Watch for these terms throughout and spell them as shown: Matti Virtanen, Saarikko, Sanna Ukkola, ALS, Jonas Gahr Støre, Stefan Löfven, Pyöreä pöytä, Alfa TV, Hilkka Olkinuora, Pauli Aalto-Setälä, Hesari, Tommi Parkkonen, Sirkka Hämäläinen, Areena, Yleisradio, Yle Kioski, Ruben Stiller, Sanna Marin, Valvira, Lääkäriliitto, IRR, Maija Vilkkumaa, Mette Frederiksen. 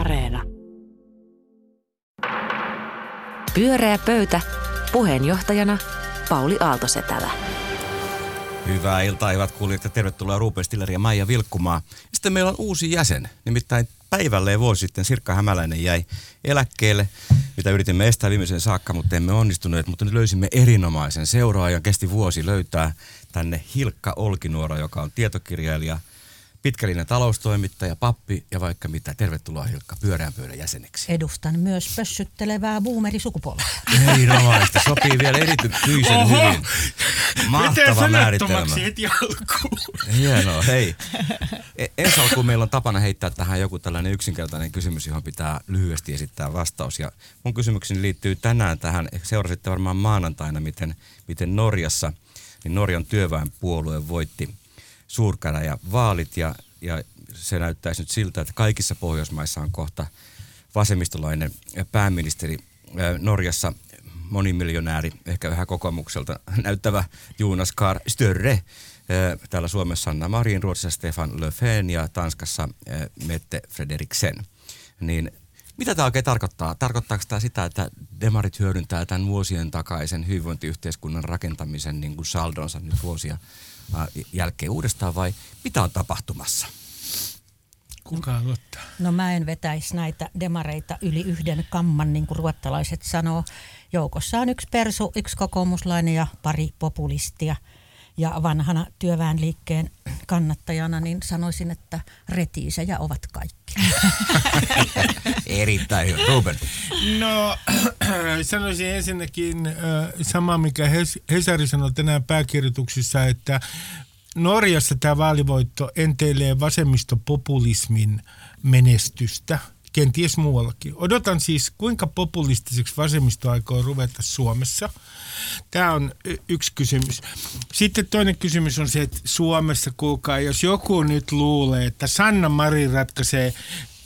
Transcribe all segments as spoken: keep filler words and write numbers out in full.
Areena. Pyöreä pöytä. Puheenjohtajana Pauli Aalto-Setälä. Hyvää iltaa, hyvät kuulijat, ja tervetuloa Ruben Stiller ja Maija Vilkkumaa. Sitten meillä on uusi jäsen, nimittäin päivälleen vuosi sitten Sirkka Hämäläinen jäi eläkkeelle, mitä yritimme estää viimeisen saakka, mutta emme onnistuneet, mutta nyt löysimme erinomaisen seuraajan. Kesti vuosi löytää tänne Hilkka Olkinuora, joka on tietokirjailija, pitkällinen taloustoimittaja, pappi ja vaikka mitä. Tervetuloa Hilkka Pyöreän pöydän jäseneksi. Edustan myös pössyttelevää boomerisukupolvea. Ei romaista, sopii vielä erityisen Oho. hyvin. Mahtava määritelmä. Hienoa, hei. Ensi alkuun meillä on tapana heittää tähän joku tällainen yksinkertainen kysymys, johon pitää lyhyesti esittää vastaus. Ja mun kysymykseni liittyy tänään tähän. Seurasitte varmaan maanantaina, miten, miten Norjassa, niin Norjan työväenpuolue voitti suurkäräjävaalit ja, ja se näyttäisi nyt siltä, että kaikissa Pohjoismaissa on kohta vasemmistolainen pääministeri. Norjassa monimiljonääri, ehkä vähän kokoomukselta näyttävä Jonas Gahr Støre. Täällä Suomessa Sanna Marin, Ruotsissa Stefan Löfven ja Tanskassa Mette Frederiksen. Niin, mitä tämä oikein tarkoittaa? Tarkoittaako tämä sitä, että demarit hyödyntää tämän vuosien takaisen hyvinvointiyhteiskunnan rakentamisen niin kuin saldonsa nyt vuosia jälkeen uudestaan, vai mitä on tapahtumassa? Kuka aloittaa? No mä en vetäisi näitä demareita yli yhden kamman, niin kuin ruottalaiset sanoo. Joukossa on yksi persu, yksi kokoomuslainen ja pari populistia. Ja vanhana työväenliikkeen kannattajana niin sanoisin, että retiisejä ovat kaikki. Erittäin hyvä. Ruben. No sanoisin ensinnäkin sama, mikä Hesari sanoi tänään pääkirjoituksissa, että Norjassa tämä vaalivoitto enteilee vasemmistopopulismin menestystä. Kenties muuallakin. Odotan siis, kuinka populistiseksi vasemmisto aikoo ruveta Suomessa. Tämä on yksi kysymys. Sitten toinen kysymys on se, että Suomessa, kuulkaa, jos joku nyt luulee, että Sanna Marin ratkaisee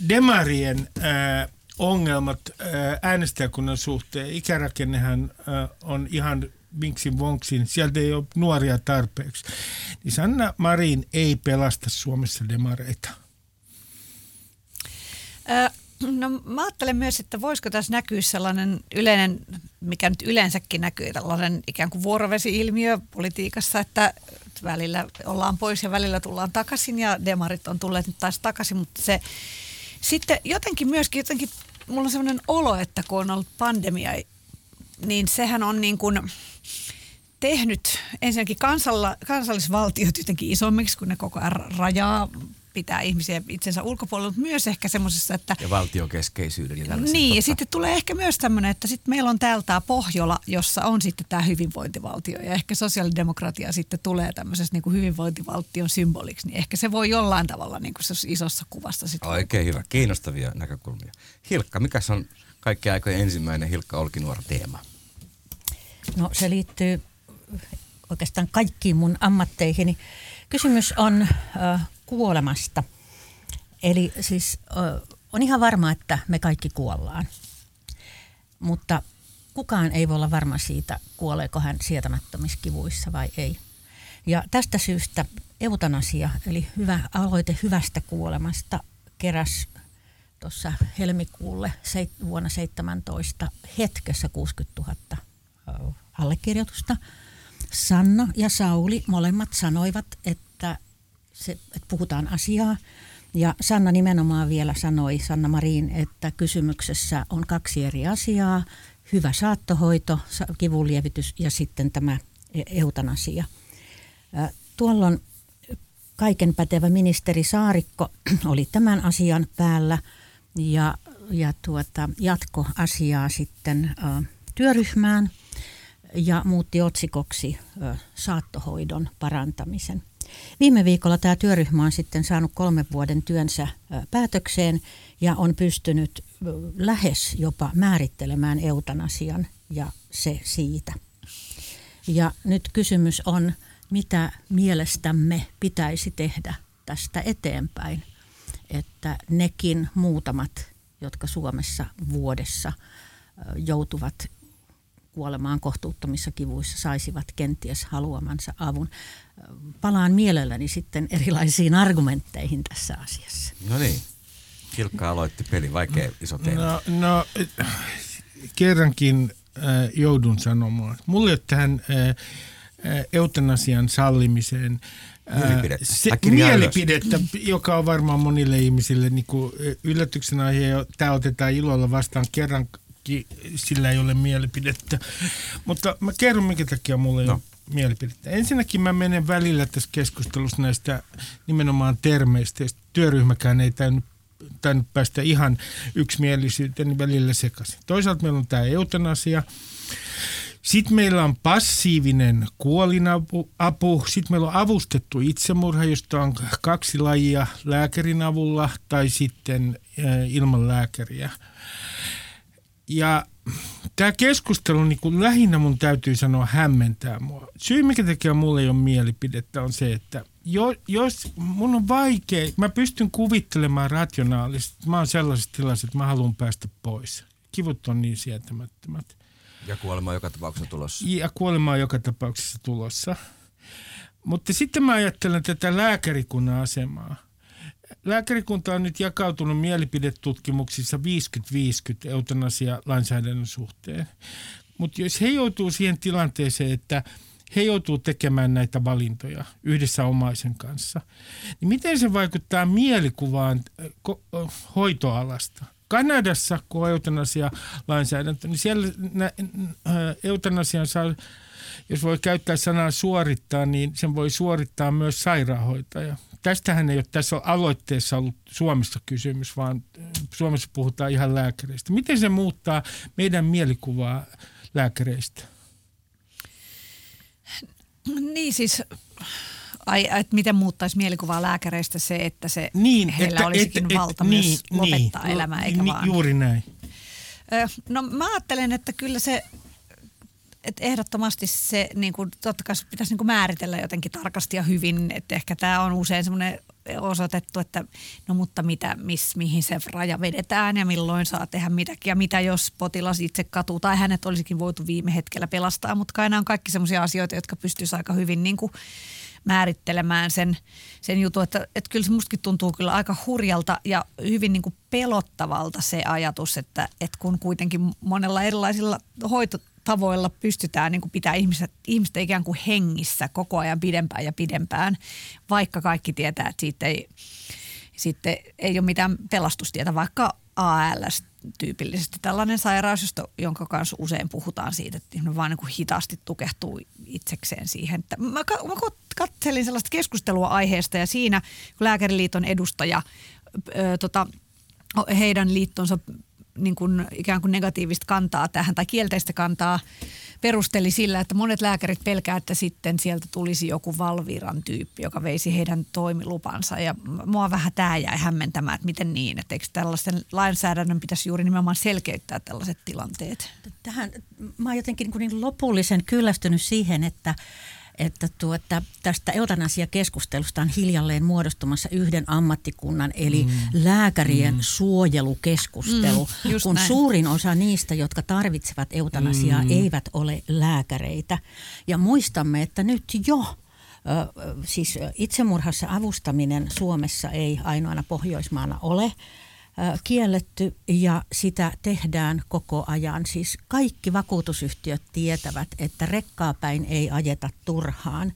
demarien ää, ongelmat ää, äänestäjäkunnan suhteen. Ikärakennehan ää, on ihan vinksin vonksin, sieltä ei ole nuoria tarpeeksi. Niin Sanna Marin ei pelasta Suomessa demareita. No mä ajattelen myös, että voisiko tässä näkyä sellainen yleinen, mikä nyt yleensäkin näkyy, tällainen ikään kuin vuorovesi-ilmiö politiikassa, että välillä ollaan pois ja välillä tullaan takaisin ja demarit on tulleet nyt taas takaisin, mutta se sitten jotenkin myöskin, jotenkin mulla on sellainen olo, että kun on ollut pandemia, niin sehän on niin kuin tehnyt ensinnäkin kansalla, kansallisvaltiot jotenkin isommiksi, kun ne koko ajan rajaa pitää ihmisiä itsensä ulkopuolella, mutta myös ehkä semmoisessa, että ja valtiokeskeisyyden ja tällaisen. Niin, totta. Ja sitten tulee ehkä myös tämmöinen, että sitten meillä on täällä tämä Pohjola, jossa on sitten tämä hyvinvointivaltio, ja ehkä sosiaalidemokratia sitten tulee tämmöisessä niin kuin hyvinvointivaltion symboliksi, niin ehkä se voi jollain tavalla niin kuin isossa kuvassa sitten. Oikein hyvä, kiinnostavia näkökulmia. Hilkka, mikä on kaikkien aikojen ensimmäinen Hilkka Olkinuora teema? No se liittyy oikeastaan kaikkiin mun ammatteihini. Kysymys on äh, kuolemasta. Eli siis äh, on ihan varma, että me kaikki kuollaan. Mutta kukaan ei voi olla varma siitä, kuoleeko hän sietämättömissä kivuissa vai ei. Ja tästä syystä eutanasia, eli hyvä aloite hyvästä kuolemasta, keräs tuossa helmikuulle seit, vuonna seitsemäntoista hetkessä kuusikymmentätuhatta allekirjoitusta. Sanna ja Sauli molemmat sanoivat, että, se, että puhutaan asiaa, ja Sanna nimenomaan vielä sanoi, Sanna Marin, että kysymyksessä on kaksi eri asiaa, hyvä saattohoito, kivunlievitys ja sitten tämä eutanasia. Tuolloin kaiken pätevä ministeri Saarikko oli tämän asian päällä ja, ja tuota, jatko asiaa sitten ä, työryhmään. Ja muutti otsikoksi ö, saattohoidon parantamisen. Viime viikolla tämä työryhmä on sitten saanut kolmen vuoden työnsä ö, päätökseen ja on pystynyt ö, lähes jopa määrittelemään eutanasian ja se siitä. Ja nyt kysymys on, mitä mielestämme pitäisi tehdä tästä eteenpäin, että nekin muutamat, jotka Suomessa vuodessa ö, joutuvat kuolemaan kohtuuttomissa kivuissa, saisivat kenties haluamansa avun. Palaan mielelläni sitten erilaisiin argumentteihin tässä asiassa. No niin. Hilkka aloitti peli, vaikea iso teema. No, no kerrankin äh, joudun sanomaan. Mulla ei ole tähän äh, eutanasian sallimiseen mielipidettä, se, mielipidettä joka on varmaan monille ihmisille niin kuin yllätyksen aihe. Tämä otetaan ilolla vastaan kerrankin, sillä ei ole mielipidettä. Mutta mä kerron, minkä takia mulla ei no. ole mielipidettä. Ensinnäkin mä menen välillä tässä keskustelussa näistä nimenomaan termeistä. Työryhmäkään ei tainnut, tainnut päästä ihan yksimielisyyteen, niin välillä sekaisin. Toisaalta meillä on tämä eutanasia. Sitten meillä on passiivinen kuolinapu, apu. Sitten meillä on avustettu itsemurha, josta on kaksi lajia lääkärin avulla tai sitten ilman lääkäriä. Ja tämä keskustelu niin kuin lähinnä mun täytyy sanoa hämmentää mua. Syy, mikä tekee mulle ei ole mielipidettä, on se, että jo, jos mun on vaikea, mä pystyn kuvittelemaan rationaalisesti. Mä oon sellaisessa tilassa, että mä haluan päästä pois. Kivut on niin sietämättömät. Ja kuolema on joka tapauksessa tulossa. Ja kuolema on joka tapauksessa tulossa. Mutta sitten mä ajattelen tätä lääkärikunnan asemaa. Lääkärikunta on nyt jakautunut mielipidetutkimuksissa viisikymmentä viisikymmentä eutanasia lainsäädännön suhteen. Mutta jos he joutuu siihen tilanteeseen, että he joutuu tekemään näitä valintoja yhdessä omaisen kanssa, niin miten se vaikuttaa mielikuvaan hoitoalasta? Kanadassa, kun on eutanasia-lainsäädäntö, niin siellä nä, nä, eutanasian saa, jos voi käyttää sanaa suorittaa, niin sen voi suorittaa myös sairaanhoitaja. Tästähän ei ole tässä aloitteessa ollut Suomessa kysymys, vaan Suomessa puhutaan ihan lääkäreistä. Miten se muuttaa meidän mielikuvaa lääkäreistä? Niin siis... Ai, että miten muuttaisi mielikuvaa lääkäreistä se, että se niin, heillä että, olisikin et, valta et, myös niin, lopettaa niin, elämää, eikä niin, vaan. Juuri näin. No mä ajattelen, että kyllä se, että ehdottomasti se niin kuin, totta kai se pitäisi niin kuin määritellä jotenkin tarkasti ja hyvin. Että ehkä tämä on usein semmoinen osoitettu, että no mutta mitä, miss, mihin se raja vedetään ja milloin saa tehdä mitäkin. Ja mitä jos potilas itse katuu tai hänet olisikin voitu viime hetkellä pelastaa. Mutta kai nämä on kaikki semmoisia asioita, jotka pystyisi aika hyvin niin kuin määrittelemään sen, sen jutun, että, että kyllä se mustakin tuntuu kyllä aika hurjalta ja hyvin niin kuin pelottavalta se ajatus, että, että kun kuitenkin monella erilaisilla hoitotavoilla pystytään niin kuin pitää ihmiset, ihmiset ikään kuin hengissä koko ajan pidempään ja pidempään, vaikka kaikki tietää, että siitä ei, siitä ei ole mitään pelastustietä, vaikka A L S tyypillisesti tällainen sairaus, josta, jonka kanssa usein puhutaan siitä, että ihminen vaan niin kuin hitaasti tukehtuu itsekseen siihen. Mä katselin sellaista keskustelua aiheesta ja siinä, kun Lääkäriliiton edustaja, ö, tota, heidän liittonsa niin kuin ikään kuin negatiivista kantaa tähän tai kielteistä kantaa perusteli sillä, että monet lääkärit pelkää, että sitten sieltä tulisi joku Valviran tyyppi, joka veisi heidän toimilupansa. Ja mua vähän tämä jäi hämmentämään, että miten niin, että eikö tällaisen lainsäädännön pitäisi juuri nimenomaan selkeyttää tällaiset tilanteet? Tähän, mä oon jotenkin niin, kuin niin lopullisen kyllästynyt siihen, että että tuota, tästä eutanasiakeskustelusta on hiljalleen muodostumassa yhden ammattikunnan, eli mm. lääkärien mm. suojelukeskustelu, mm, kun näin. Suurin osa niistä, jotka tarvitsevat eutanasiaa, mm. eivät ole lääkäreitä. Ja muistamme, että nyt jo, siis itsemurhassa avustaminen Suomessa ei ainoana Pohjoismaana ole kielletty ja sitä tehdään koko ajan. Siis kaikki vakuutusyhtiöt tietävät, että rekkaa päin ei ajeta turhaan.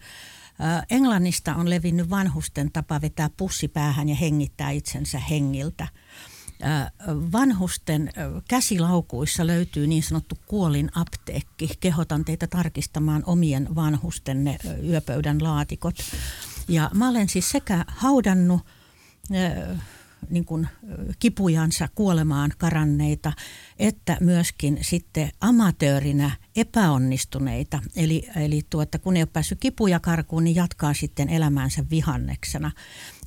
Englannista on levinnyt vanhusten tapa vetää pussi päähän ja hengittää itsensä hengiltä. Vanhusten käsilaukuissa löytyy niin sanottu kuolinapteekki. Kehotan teitä tarkistamaan omien vanhustenne yöpöydän laatikot. Ja mä olen siis sekä haudannut niin kuin kipujansa kuolemaan karanneita, että myöskin sitten amatöörinä epäonnistuneita. Eli, eli tuota, kun ei ole päässyt kipuja karkuun, niin jatkaa sitten elämäänsä vihanneksena.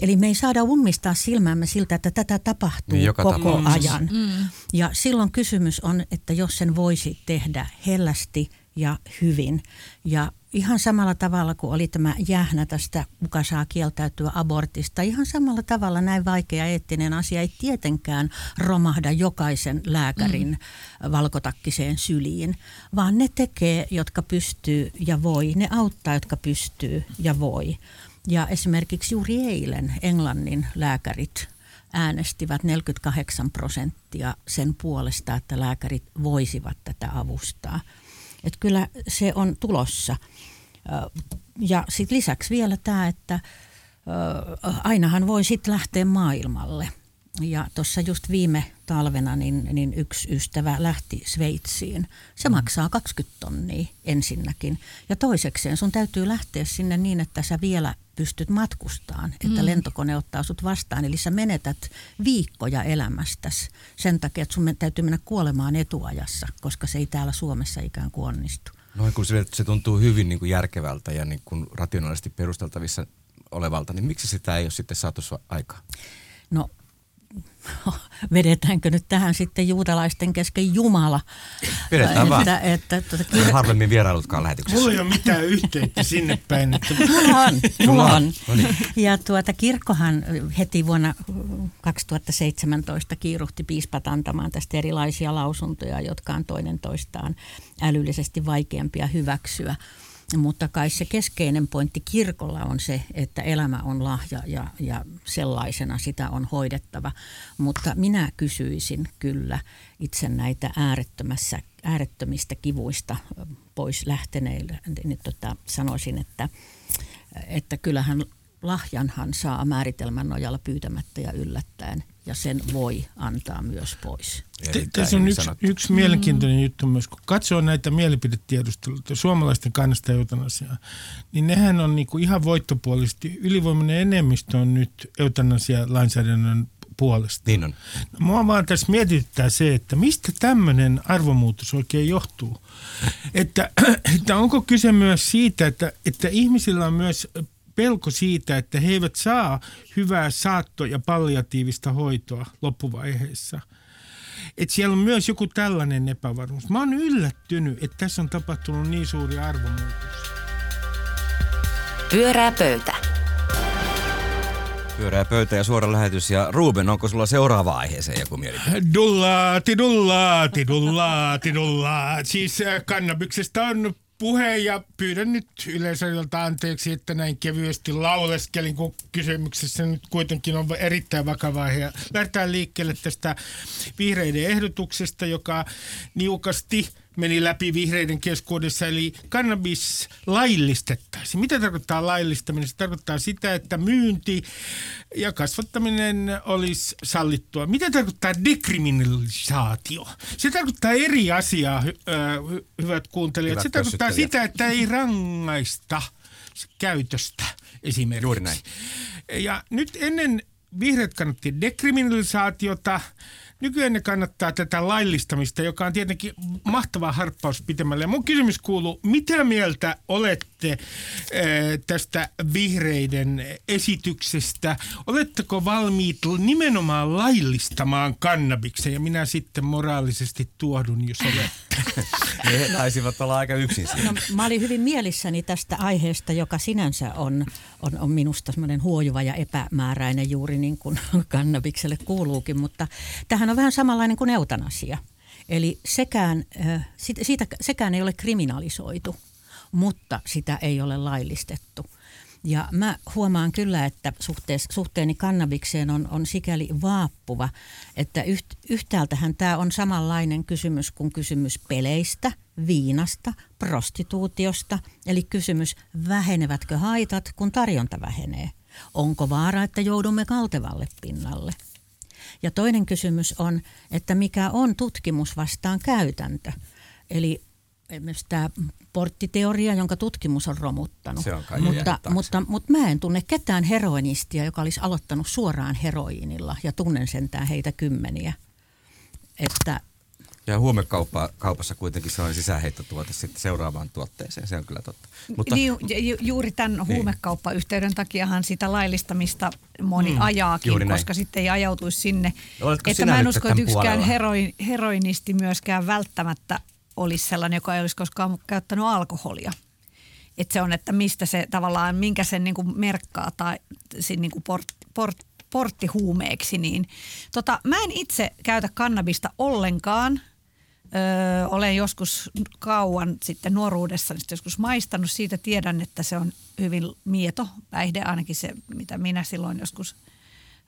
Eli me ei saada ummistaa silmäämme siltä, että tätä tapahtuu niin koko tapauksessa ajan. Mm. Ja silloin kysymys on, että jos sen voisi tehdä hellästi ja hyvin. Ja ihan samalla tavalla kuin oli tämä jähnä tästä, kuka saa kieltäytyä abortista, ihan samalla tavalla näin vaikea eettinen asia ei tietenkään romahda jokaisen lääkärin mm. valkotakkiseen syliin, vaan ne tekee, jotka pystyy ja voi, ne auttaa, jotka pystyy ja voi. Ja esimerkiksi juuri eilen Englannin lääkärit äänestivät neljäkymmentäkahdeksan prosenttia sen puolesta, että lääkärit voisivat tätä avustaa. Että kyllä se on tulossa. Ja sitten lisäksi vielä tämä, että ainahan voi sitten lähteä maailmalle. Ja tuossa just viime talvena niin, niin yksi ystävä lähti Sveitsiin. Se maksaa kaksikymmentä tonnia ensinnäkin. Ja toisekseen sun täytyy lähteä sinne niin, että sä vielä pystyt matkustaan, että mm. lentokone ottaa sut vastaan. Eli sä menetät viikkoja elämästäsi sen takia, että sun täytyy mennä kuolemaan etuajassa, koska se ei täällä Suomessa ikään kuin onnistu. No kun se, se tuntuu hyvin niin kuin järkevältä ja niin kuin rationaalisesti perusteltavissa olevalta, niin miksi sitä ei ole sitten saatu sua aikaa? No vedetäänkö nyt tähän sitten juutalaisten kesken Jumala? Vedetään vaan. Että, että, että, tuota, kir... harvemmin vierailutkaan lähetyksessä. Mulla ei ole mitään yhteyttä sinne päin. Että... Mulla on. Mulla on. No niin. Ja tuota, kirkkohan heti vuonna kaksituhattaseitsemäntoista kiiruhti piispat antamaan tästä erilaisia lausuntoja, jotka on toinen toistaan älyllisesti vaikeampia hyväksyä. Mutta kai se keskeinen pointti kirkolla on se, että elämä on lahja ja, ja sellaisena sitä on hoidettava. Mutta minä kysyisin kyllä itse näitä äärettömässä, äärettömistä kivuista pois lähteneillä. Niin tota, sanoisin, että, että kyllähän lahjanhan saa määritelmän nojalla pyytämättä ja yllättäen. Ja sen voi antaa myös pois. Tässä on yksi, yksi mielenkiintoinen juttu myös, kun katsoo näitä mielipidetiedusteluita, suomalaisten kannasta eutanasiaa, niin nehän on niinku ihan voittopuolisesti, ylivoimainen enemmistö on nyt eutanasia-lainsäädännön puolesta. Niin on. No, mua vaan tässä mietityttää se, että mistä tämmöinen arvomuutos oikein johtuu. että, että onko kyse myös siitä, että, että ihmisillä on myös pelko siitä, että he eivät saa hyvää saatto- ja palliatiivista hoitoa loppuvaiheessa. Että siellä on myös joku tällainen epävarmuus. Mä oon yllättynyt, että tässä on tapahtunut niin suuri arvomuutos. Pyörää pöytä. Pyörää pöytä ja suora lähetys. Ja Ruben, onko sulla seuraava aiheeseen joku mielipide? Dullaati, dullaati, dullaati, dullaati. Siis kannabiksestä on puhe ja pyydän nyt yleisöltä anteeksi, että näin kevyesti lauleskelin, kun kysymyksessä nyt kuitenkin on erittäin vakava aihe. Lähdetään liikkeelle tästä vihreiden ehdotuksesta, joka niukasti meni läpi vihreiden keskuudessa, eli kannabis laillistettaisiin. Mitä tarkoittaa laillistaminen? Se tarkoittaa sitä, että myynti ja kasvattaminen olisi sallittua. Mitä tarkoittaa dekriminalisaatio? Se tarkoittaa eri asiaa, hyvät kuuntelijat. Hyvät se tarkoittaa sitä, että ei rangaista käytöstä esimerkiksi. Juuri näin. Ja nyt ennen vihreät kannatti dekriminalisaatiota. Nykyään ne kannattaa tätä laillistamista, joka on tietenkin mahtava harppaus pitemmälle. Ja mun kysymys kuuluu, mitä mieltä olette tästä vihreiden esityksestä? Oletteko valmiit nimenomaan laillistamaan kannabiksen? Ja minä sitten moraalisesti tuohdun, jos olette. Ne taisivat olla aika yksin siinä. No, mä olin hyvin mielissäni tästä aiheesta, joka sinänsä on, on, on minusta semmoinen huojuva ja epämääräinen juuri niin kuin kannabikselle kuuluukin, mutta tähän on vähän samanlainen kuin eutanasia. Eli sekään, siitä, sekään ei ole kriminalisoitu, mutta sitä ei ole laillistettu. Ja mä huomaan kyllä, että suhteessa, suhteeni kannabikseen on, on sikäli vaappuva, että yht, yhtäältähän tämä on samanlainen kysymys kuin kysymys peleistä, viinasta, prostituutiosta. Eli kysymys, vähenevätkö haitat, kun tarjonta vähenee? Onko vaara, että joudumme kaltevalle pinnalle? Ja toinen kysymys on, että mikä on tutkimus vastaan käytäntö. Eli esimerkiksi tämä porttiteoria, jonka tutkimus on romuttanut. Se on kai mutta, mutta, mutta mä en tunne ketään heroinistia, joka olisi aloittanut suoraan heroiinilla. Ja tunnen sentään heitä kymmeniä. Että ja huomekaupassa kuitenkin se on sisäheittotuote sitten seuraavaan tuotteeseen, se on kyllä totta. Mutta Ju, ju, juuri tämän huumekauppayhteyden takiahan sitä laillistamista moni mm, ajaakin, koska sitten ei ajautuisi sinne. Oletko että mä en usko, että yksikään heroin, heroinisti myöskään välttämättä olisi sellainen, joka ei olisi koskaan käyttänyt alkoholia. Että se on, että mistä se tavallaan, minkä sen niin kuin merkkaa tai siinä niin kuin port, port, porttihuumeeksi. Niin. Tota, mä en itse käytä kannabista ollenkaan. Öö, olen joskus kauan sitten nuoruudessa sitten joskus maistanut. Siitä tiedän, että se on hyvin mieto päihde, ainakin se, mitä minä silloin joskus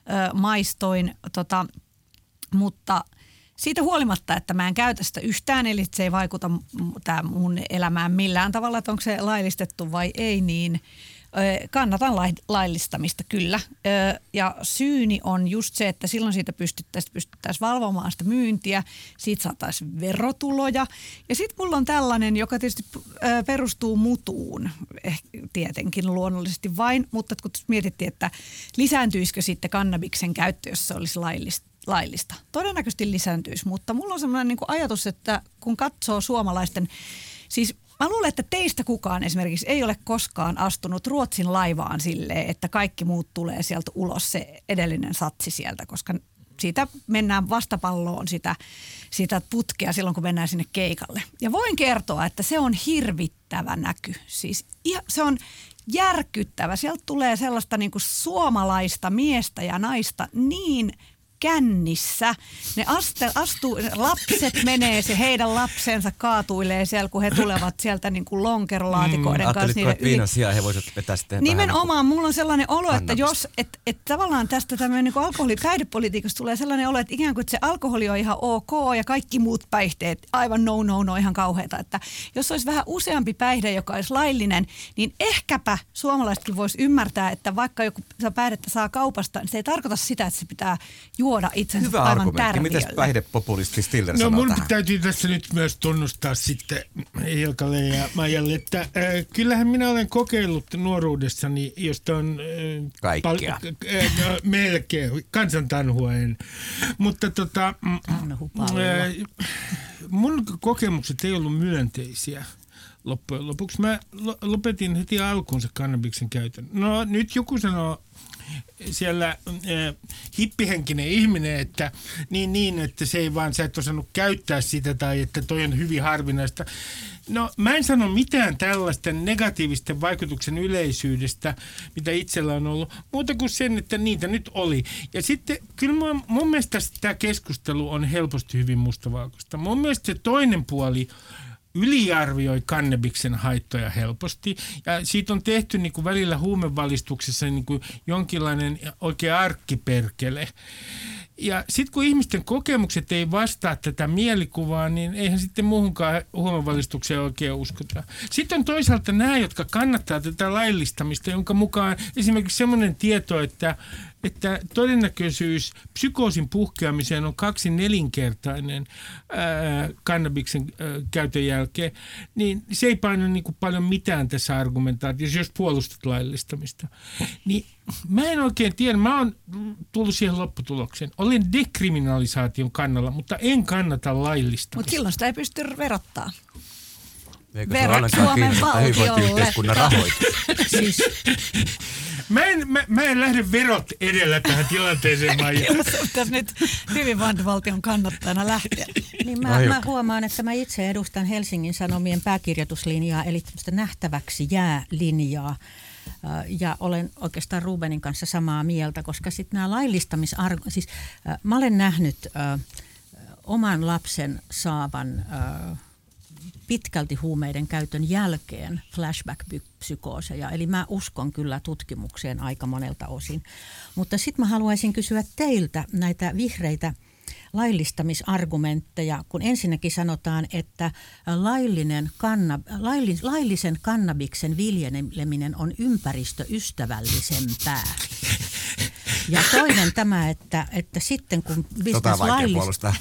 ö, maistoin, tota, mutta siitä huolimatta, että mä en käytä sitä yhtään, eli se ei vaikuta tää mun elämään millään tavalla, että onko se laillistettu vai ei, niin ö, kannatan laillistamista kyllä. Ö, ja syyni on just se, että silloin siitä pystyttäisiin pystyttäisi valvomaan sitä myyntiä, siitä saataisiin verotuloja. Ja sitten mulla on tällainen, joka tietysti ö, perustuu mutuun, eh, tietenkin luonnollisesti vain, mutta kun mietittiin, että lisääntyisikö sitten kannabiksen käyttö, jos se olisi laillista. Laillista. Todennäköisesti lisääntyisi, mutta mulla on sellainen niin kuin ajatus, että kun katsoo suomalaisten, siis mä luulen, että teistä kukaan esimerkiksi ei ole koskaan astunut Ruotsin laivaan silleen, että kaikki muut tulee sieltä ulos se edellinen satsi sieltä, koska siitä mennään vastapalloon sitä, sitä putkea silloin, kun mennään sinne keikalle. Ja voin kertoa, että se on hirvittävä näky, siis se on järkyttävä. Sieltä tulee sellaista niin kuin suomalaista miestä ja naista niin kännissä. Ne aste, astuu, lapset menee, se heidän lapsensa kaatuilee siellä, kun he tulevat sieltä niin kuin lonkerolaatikoiden mm, kanssa. Ajattelit, kun viinasiaa he voisivat vetää sitten. Nimenomaan, niin mulla on sellainen olo, että jos, että et tavallaan tästä tämmöinen niin alkoholipäihdepolitiikasta tulee sellainen olo, että ikään kuin että se alkoholi on ihan ok ja kaikki muut päihteet, aivan no no no, ihan kauheita. Että jos olisi vähän useampi päihde, joka olisi laillinen, niin ehkäpä suomalaisetkin voisi ymmärtää, että vaikka joku päihdettä saa kaupasta, niin se ei tarkoita sitä, että se pitää juoda. Hyvä argumentti. Mitäs päihdepopulisti Stiller no, sanoo mun tähän? Täytyy tässä nyt myös tunnustaa sitten Hilkalle ja Maijalle, että äh, kyllähän minä olen kokeillut nuoruudessani, josta on äh, Kaikkea. Pal- äh, äh, melkein, kansantanhua en. Mutta tota, äh, mun kokemukset ei ollut myönteisiä. Loppujen lopuksi mä lopetin heti alkuunsa kannabiksen käytön. No nyt joku sanoo siellä äh, hippihenkinen ihminen, että niin niin, että se ei vaan, sä et osannut käyttää sitä tai että toi on hyvin harvinaista. No mä en sano mitään tällaisten negatiivisten vaikutuksen yleisyydestä, mitä itsellä on ollut, muuta kuin sen, että niitä nyt oli. Ja sitten kyllä mun, mun mielestä tämä keskustelu on helposti hyvin mustavalkoista. Mun mielestä se toinen puoli yliarvioi kannabiksen haittoja helposti. Ja siitä on tehty niin kuin välillä huumevalistuksessa niin kuin jonkinlainen oikea arkkiperkele. Ja sitten kun ihmisten kokemukset ei vastaa tätä mielikuvaa, niin eihän sitten muuhunkaan huomavalistukseen oikein uskota. Sitten on toisaalta nämä, jotka kannattaa tätä laillistamista, jonka mukaan esimerkiksi semmoinen tieto, että, että todennäköisyys psykoosin puhkeamiseen on kaksi nelinkertainen ää, kannabiksen ää, käytön jälkeen, niin se ei paino niin kuin paljon mitään tässä argumentaatiossa, jos puolustat laillistamista. Niin mä en oikein tiedä. Mä oon tullut siihen lopputulokseen. Olen dekriminalisaation kannalla, mutta en kannata laillistamista. Mutta silloin sitä ei pysty verottaa. Verot Suomen valtiolle. Siis. Mä, en, mä, mä en lähde verot edellä tähän tilanteeseen, Maija. Pitäisi nyt hyvinvointivaltion kannattajana lähteä. Niin mä, mä huomaan, että mä itse edustan Helsingin Sanomien pääkirjoituslinjaa, eli tämmöistä nähtäväksi jää linjaa. Ja olen oikeastaan Rubenin kanssa samaa mieltä, koska sitten nämä laillistamisargumentit, siis äh, mä olen nähnyt äh, oman lapsen saavan äh, pitkälti huumeiden käytön jälkeen flashback-psykooseja. Eli mä uskon kyllä tutkimukseen aika monelta osin. Mutta sitten mä haluaisin kysyä teiltä näitä vihreitä laillistamisargumentteja, kun ensinnäkin sanotaan, että laillinen kanna, laillis, laillisen kannabiksen viljeleminen on ympäristöystävällisempää. Ja toinen tämä, että, että sitten kun business laillista,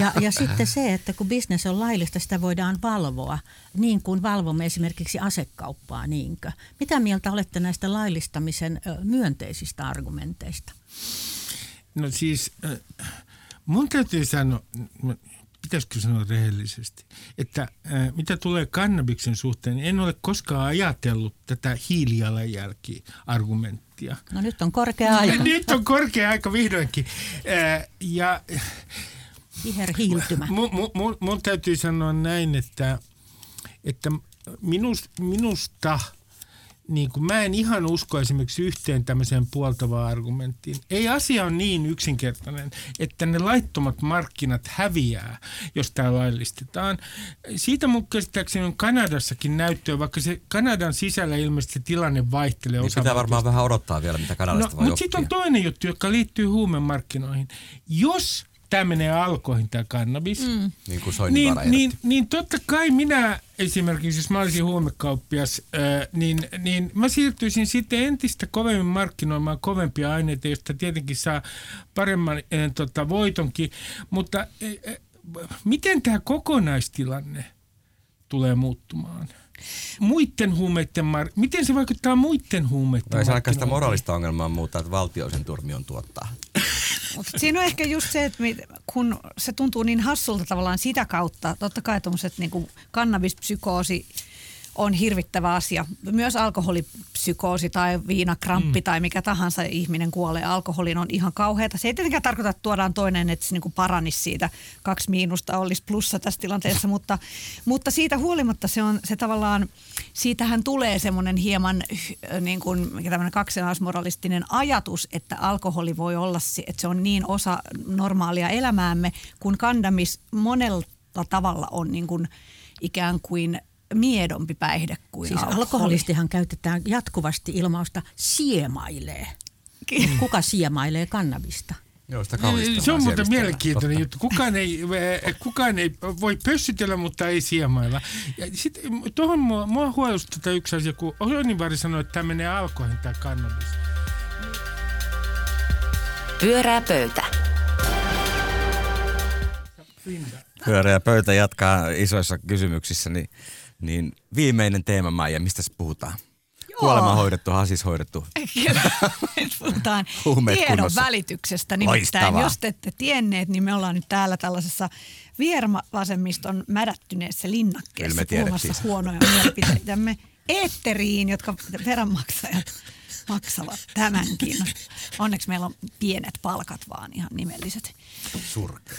ja, ja sitten se, että kun business on laillista, sitä voidaan valvoa, niin kuin valvomme esimerkiksi asekauppaa, niinkö? Mitä mieltä olette näistä laillistamisen myönteisistä argumenteista? No siis mun täytyy sanoa, pitäisikö sanoa rehellisesti, että ää, mitä tulee kannabiksen suhteen, niin en ole koskaan ajatellut tätä hiilijalanjälki-argumenttia. No nyt on korkea aika. Nyt on korkea aika vihdoinkin. Ää, ja, viherhiiltymä. Mun, mun, mun täytyy sanoa näin, että, että minust, minusta niin kuin mä en ihan usko esimerkiksi yhteen tämmöiseen puoltavaan argumenttiin. Ei asia ole niin yksinkertainen, että ne laittomat markkinat häviää, jos tämä laillistetaan. Siitä mun käsittääkseni on Kanadassakin näyttöä, vaikka se Kanadan sisällä ilmeisesti tilanne vaihtelee. Niin pitää varmaan vähän odottaa vielä, mitä Kanadasta no, voi oppia. Mutta sitten on toinen juttu, joka liittyy huumemarkkinoihin. Jos tämä menee alkoihin, tämä kannabis, mm. niin, niin, niin, niin totta kai minä esimerkiksi, jos mä olisin huumekauppias, niin, niin mä siirtyisin sitten entistä kovemmin markkinoimaan kovempia aineita, joista tietenkin saa paremman en, tota, voitonkin. Mutta miten tämä kokonaistilanne tulee muuttumaan? Muiden huumeiden mar- Miten se vaikuttaa muiden huumeiden no, ei se ainakaan sitä moraalista ongelmaa muuta, että valtio sen turmion tuottaa. Mutta siinä on ehkä just se, että kun se tuntuu niin hassulta tavallaan sitä kautta, totta kai tuommoiset niin kannabispsykoosi on hirvittävä asia. Myös alkoholipsykoosi tai viinakramppi mm. tai mikä tahansa ihminen kuolee alkoholin on ihan kauheata. Se ei tietenkään tarkoita, että tuodaan toinen, että se niin kuin paranisi siitä. Kaksi miinusta olisi plussa tässä tilanteessa, mutta, mutta siitä huolimatta se on se tavallaan, siitähän tulee semmoinen hieman niin kuin tämmöinen kaksinaismoralistinen ajatus, että alkoholi voi olla, että se on niin osa normaalia elämäämme, kun kannamis monella tavalla on niin kuin ikään kuin miedompi päihde kuin siis alkoholi. Alkoholistihan käytetään jatkuvasti ilmausta siemailee. Kuka siemailee kannabista? Joo, sitä kauhistavaa. Se on muuten mielenkiintoinen totta. juttu. Kukaan ei, kukaan ei voi pössytellä, mutta ei siemailla. Sitten tuohon mua, mua huolestuttaa yksi asia, kun Ojoninvari sanoi, että tämä menee alkoholin tai kannabis. Pyörää pöytä. Pyörää pöytä jatkaa isoissa kysymyksissä, niin Niin viimeinen teema, Maija, mistä puhutaan? Joo. Kuolema hoidettu, hasis hoidettu. Nyt puhutaan tiedon välityksestä. Nimittäin, loistavaa. Jos te ette tienneet, niin me ollaan nyt täällä tällaisessa vihervasemmiston mädättyneessä linnakkeessa puhumassa huonoja mielipiteitämme eetteriin, jotka veronmaksajat maksavat tämänkin. Onneksi meillä on pienet palkat vaan ihan nimelliset. Surkea.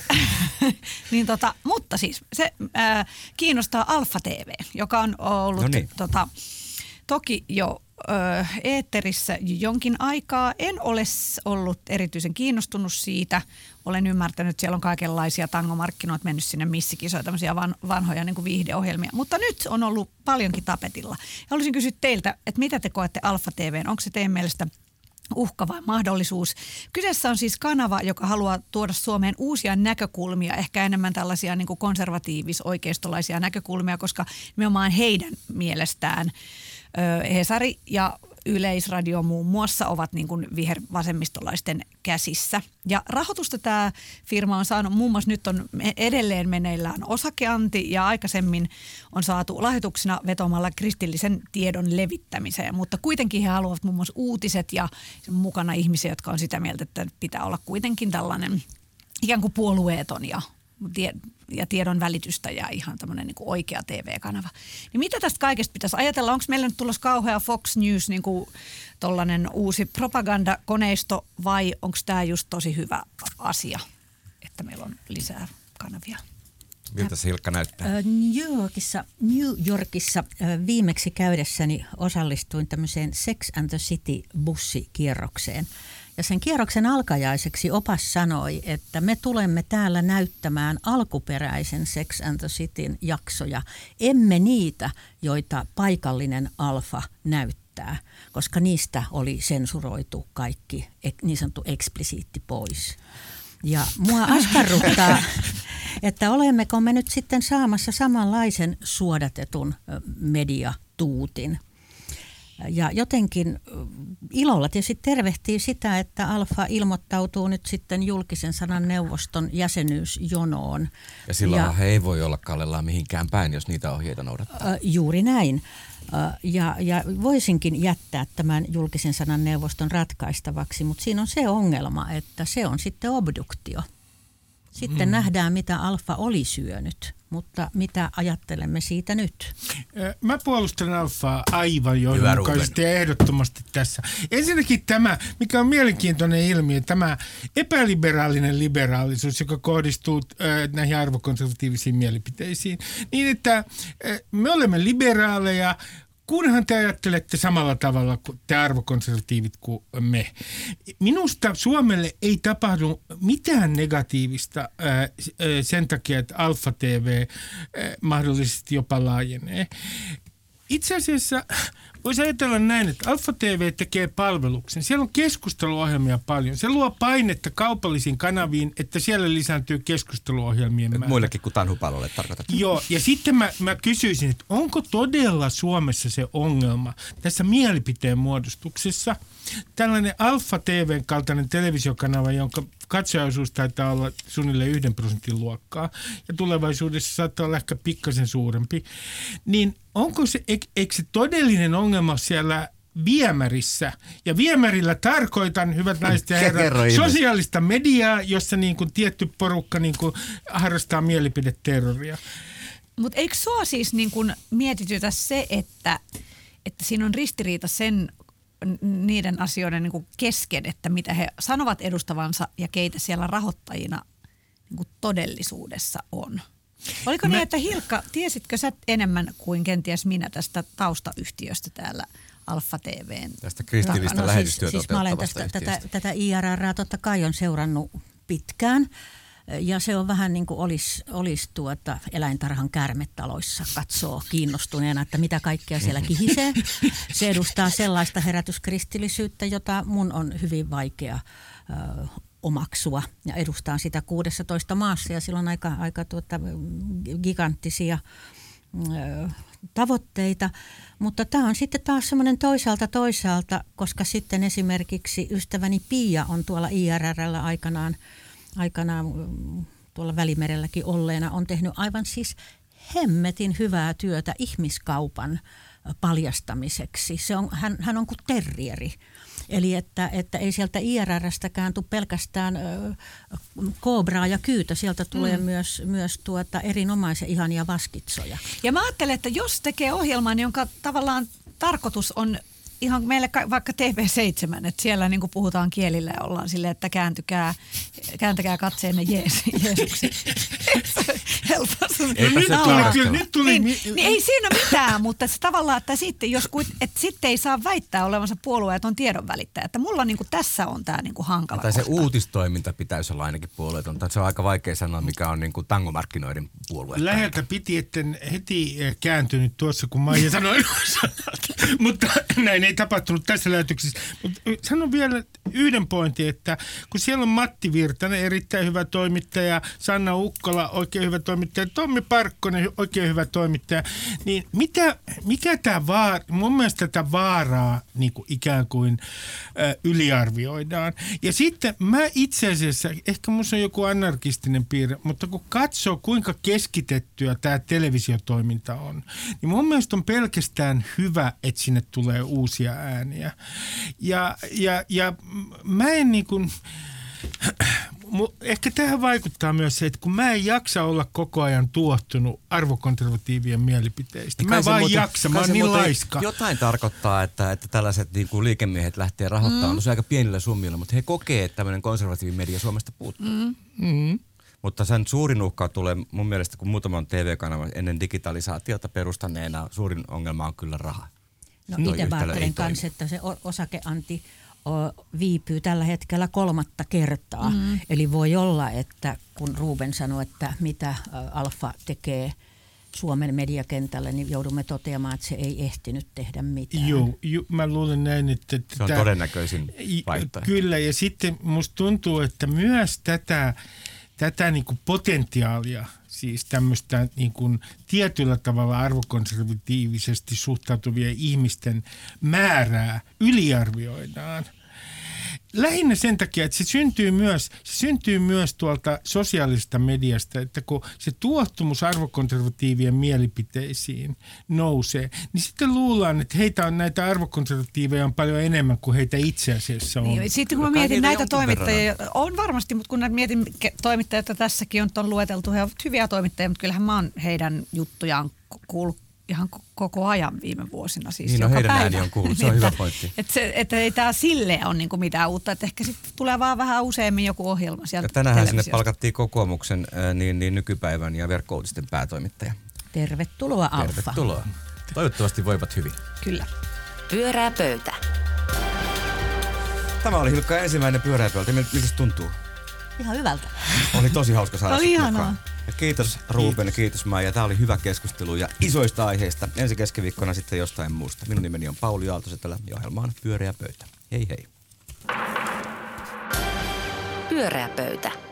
niin tota, mutta siis se ää, kiinnostaa Alfa T V, joka on ollut Noniin. tota, toki jo ää, eetterissä jonkin aikaa. En ole ollut erityisen kiinnostunut siitä. Olen ymmärtänyt, että siellä on kaikenlaisia tangomarkkinoita mennyt sinne missikisoja, tämmöisiä van, vanhoja niin kuin viihdeohjelmia. Mutta nyt on ollut paljonkin tapetilla. Ja haluaisin kysyä teiltä, että mitä te koette Alfa T V:n? Onko se teidän mielestä uhka vai mahdollisuus? Kyseessä on siis kanava, joka haluaa tuoda Suomeen uusia näkökulmia, ehkä enemmän tällaisia niin kuin konservatiivis-oikeistolaisia näkökulmia, koska nimenomaan heidän mielestään Hesari ja Yleisradio muun muassa ovat niin kuin vihervasemmistolaisten käsissä. Ja rahoitusta tämä firma on saanut, muun muassa nyt on edelleen meneillään osakeanti ja aikaisemmin on saatu lahjoituksena vetomalla kristillisen tiedon levittämiseen. Mutta kuitenkin he haluavat muun muassa uutiset ja mukana ihmisiä, jotka on sitä mieltä, että pitää olla kuitenkin tällainen ikään kuin puolueeton ja ja tiedon välitystä ja ihan tämmöinen niin kuin oikea T V-kanava. Niin mitä tästä kaikesta pitäisi ajatella? Onko meillä nyt tulossa kauhea Fox News, niin kuin tollainen uusi propagandakoneisto, vai onko tämä just tosi hyvä asia, että meillä on lisää kanavia? Miltä se Hilkka näyttää? New Yorkissa, New Yorkissa viimeksi käydessäni osallistuin tämmöiseen Sex and the City-bussikierrokseen. Ja sen kierroksen alkajaiseksi opas sanoi, että me tulemme täällä näyttämään alkuperäisen Sex and the Cityn jaksoja, emme niitä, joita paikallinen Alfa näyttää, koska niistä oli sensuroitu kaikki niin sanottu eksplisiitti pois. Ja mua askarruttaa, että olemmeko me nyt sitten saamassa samanlaisen suodatetun mediatuutin. Ja jotenkin ilolla tietysti tervehtii sitä, että Alfa ilmoittautuu nyt sitten julkisen sanan neuvoston jäsenyysjonoon. Ja silloinhan he ei voi olla kallellaan mihinkään päin, jos niitä ohjeita noudattaa. Äh, juuri näin. Äh, ja, ja voisinkin jättää tämän julkisen sanan neuvoston ratkaistavaksi, mutta siinä on se ongelma, että se on sitten obduktio. Sitten mm. nähdään, mitä Alfa oli syönyt, mutta mitä ajattelemme siitä nyt? Mä puolustan Alfaa aivan johdonmukaisesti ja ehdottomasti tässä. Ensinnäkin tämä, mikä on mielenkiintoinen ilmiö, tämä epäliberaalinen liberaalisuus, joka kohdistuu näihin arvokonservatiivisiin mielipiteisiin, niin että me olemme liberaaleja, kunhan te ajattelette samalla tavalla kuin te arvokonservatiivit kuin me. Minusta Suomelle ei tapahdu mitään negatiivista ää, sen takia, että Alfa T V ää, mahdollisesti jopa laajenee. Itse asiassa voisi ajatella näin, että Alfa T V tekee palveluksen. Siellä on keskusteluohjelmia paljon. Se luo painetta kaupallisiin kanaviin, että siellä lisääntyy keskusteluohjelmien määrä. Muillekin kuin Tanhupalolle tarkoitat. Joo, ja sitten mä, mä kysyisin, että onko todella Suomessa se ongelma tässä mielipiteen muodostuksessa? Tällainen Alfa T V:n kaltainen televisiokanava, jonka katsojaosuus taitaa olla suunnilleen yhden prosentin luokkaa, ja tulevaisuudessa saattaa olla ehkä pikkasen suurempi, niin onko se, eikö se todellinen ongelma siellä viemärissä? Ja viemärillä tarkoitan, hyvät naiset ja herrat, sosiaalista mediaa, jossa niin kuin tietty porukka niin kuin harrastaa mielipideterroria. Mutta eikö sua siis niin kuin mietitytä se, että, että siinä on ristiriita sen niiden asioiden niin kuin kesken, että mitä he sanovat edustavansa ja keitä siellä rahoittajina niin kuin todellisuudessa on? Oliko Mä... niin, että Hilkka, tiesitkö sä enemmän kuin kenties minä tästä taustayhtiöstä täällä Alfa T V:n? Tästä kristillistä no, lähetystyötä siis, siis mä olen tästä, tätä, tätä I R R:ää totta kai on seurannut pitkään. Ja se on vähän niin kuin olisi, olisi tuota eläintarhan käärmetaloissa katsoo kiinnostuneena, että mitä kaikkea siellä kihisee. Se edustaa sellaista herätyskristillisyyttä, jota mun on hyvin vaikea ö, omaksua. Ja edustaa sitä kuudessatoista maassa ja sillä on aika, aika tuota, giganttisia ö, tavoitteita. Mutta tämä on sitten taas semmoinen toisaalta toisaalta, koska sitten esimerkiksi ystäväni Pia on tuolla I R R:llä aikanaan aikanaan tuolla Välimerelläkin olleena on tehnyt aivan siis hemmetin hyvää työtä ihmiskaupan paljastamiseksi. Se on, hän, hän on kuin terrieri. Eli että, että ei sieltä I R R:stäkään tule pelkästään ö, koobraa ja kyytä. Sieltä tulee mm. myös, myös tuota erinomaisia ihania vaskitsoja. Ja mä ajattelen, että jos tekee ohjelman, jonka tavallaan tarkoitus on ihan meille vaikka T V seitsemän, että siellä niin kuin puhutaan kielillä ja ollaan silleen, että kääntykää, kääntäkää katseenne Jees, Jeesuksi. Helposti. Nyt tuli. Niin, niin ei siinä mitään, mutta se tavallaan, että sitten, jos, että sitten ei saa väittää olevansa puolueeton tiedonvälittäjä. Että mulla niin kuin tässä on tämä niin kuin hankala kohta. Tai se uutistoiminta pitäisi olla ainakin puolueeton. Se on aika vaikea sanoa, mikä on niin kuin tangomarkkinoiden puolue. Läheltä piti, etten heti kääntynyt tuossa, kun Maija sanoi sanat. Mutta näin ei tapahtunut tässä lähetyksessä. Mut sanon vielä yhden pointin, että kun siellä on Matti Virtanen, erittäin hyvä toimittaja, Sanna Ukkola, oikein hyvä toimittaja, Tommi Parkkonen, oikein hyvä toimittaja, niin mitä, mikä tämä vaara, mun mielestä tätä vaaraa niin kuin ikään kuin äh, yliarvioidaan. Ja sitten mä itse asiassa, ehkä minussa on joku anarkistinen piirre, mutta kun katsoo kuinka keskitettyä tämä televisiotoiminta on, niin mun mielestä on pelkästään hyvä, että sinne tulee uusia ääniä. Ja, ja, ja mä en niin kuin, ehkä tähän vaikuttaa myös se, että kun mä en jaksa olla koko ajan tuohtunut arvokonservatiivien mielipiteistä. Mä vaan muuten, jaksa, mä oon niin laiska. Jotain tarkoittaa, että, että tällaiset niin kuin liikemiehet lähtee rahoittamaan. Mm. Se on aika pienillä summilla, mutta he kokee, että tämmöinen konservatiivimedia Suomesta puuttuu. Mm. Mm. Mutta sen suurin uhka tulee mun mielestä, kun muutaman T V-kanavan ennen digitalisaatiota perustaneena suurin ongelma on kyllä raha. No itse ajattelen kanssa, että se osakeanti viipyy tällä hetkellä kolmatta kertaa. Mm. Eli voi olla, että kun Ruben sanoi, että mitä Alfa tekee Suomen mediakentällä, niin joudumme toteamaan, että se ei ehtinyt tehdä mitään. Joo, jo, mä luulen näin, että se on todennäköisin vaihtoehto. Kyllä, ja sitten musta tuntuu, että myös tätä, tätä niin kuin potentiaalia, siis tämmöistä niin kuin tietyllä tavalla arvokonservatiivisesti suhtautuvien ihmisten määrää yliarvioidaan. Lähinnä sen takia, että se syntyy myös, se syntyy myös tuolta sosiaalisesta mediasta, että kun se tuohtumus arvokonservatiivien mielipiteisiin nousee, niin sitten luullaan, että heitä on näitä arvokonservatiiveja on paljon enemmän kuin heitä itse asiassa on. Niin, sitten kun mä mietin näitä toimittajia, verran. on varmasti, mutta kun mietin toimittajia, joita tässäkin on, on lueteltu, he ovat hyviä toimittajia, mutta kyllähän mä oon heidän juttujaan kuullut ihan koko ajan viime vuosina. Siis niin, no heidän päivä. Ääni on kuullut, se on hyvä pointti. Että et, et ei tämä silleen ole niinku mitään uutta, että ehkä sitten tulee vaan vähän useammin joku ohjelma sieltä ja tänähän sinne palkattiin kokoomuksen äh, niin, niin nykypäivän ja verkko-uutisten päätoimittaja. Tervetuloa Alfa. Tervetuloa. Toivottavasti voivat hyvin. Kyllä. Pyöreä pöytä. Tämä oli Hilkka ensimmäinen Pyöreä pöytä. Miltä se tuntuu? Ihan hyvältä. Oli tosi hauska saada sinut mukaan. Kiitos Ruben, kiitos, kiitos Maija. Tämä oli hyvä keskustelu ja isoista aiheista. Ensi keskiviikkona sitten jostain muusta. Minun nimeni on Pauli Aalto-Setälä ja ohjelma on Pyöreä pöytä. Hei hei. Pyöreä pöytä.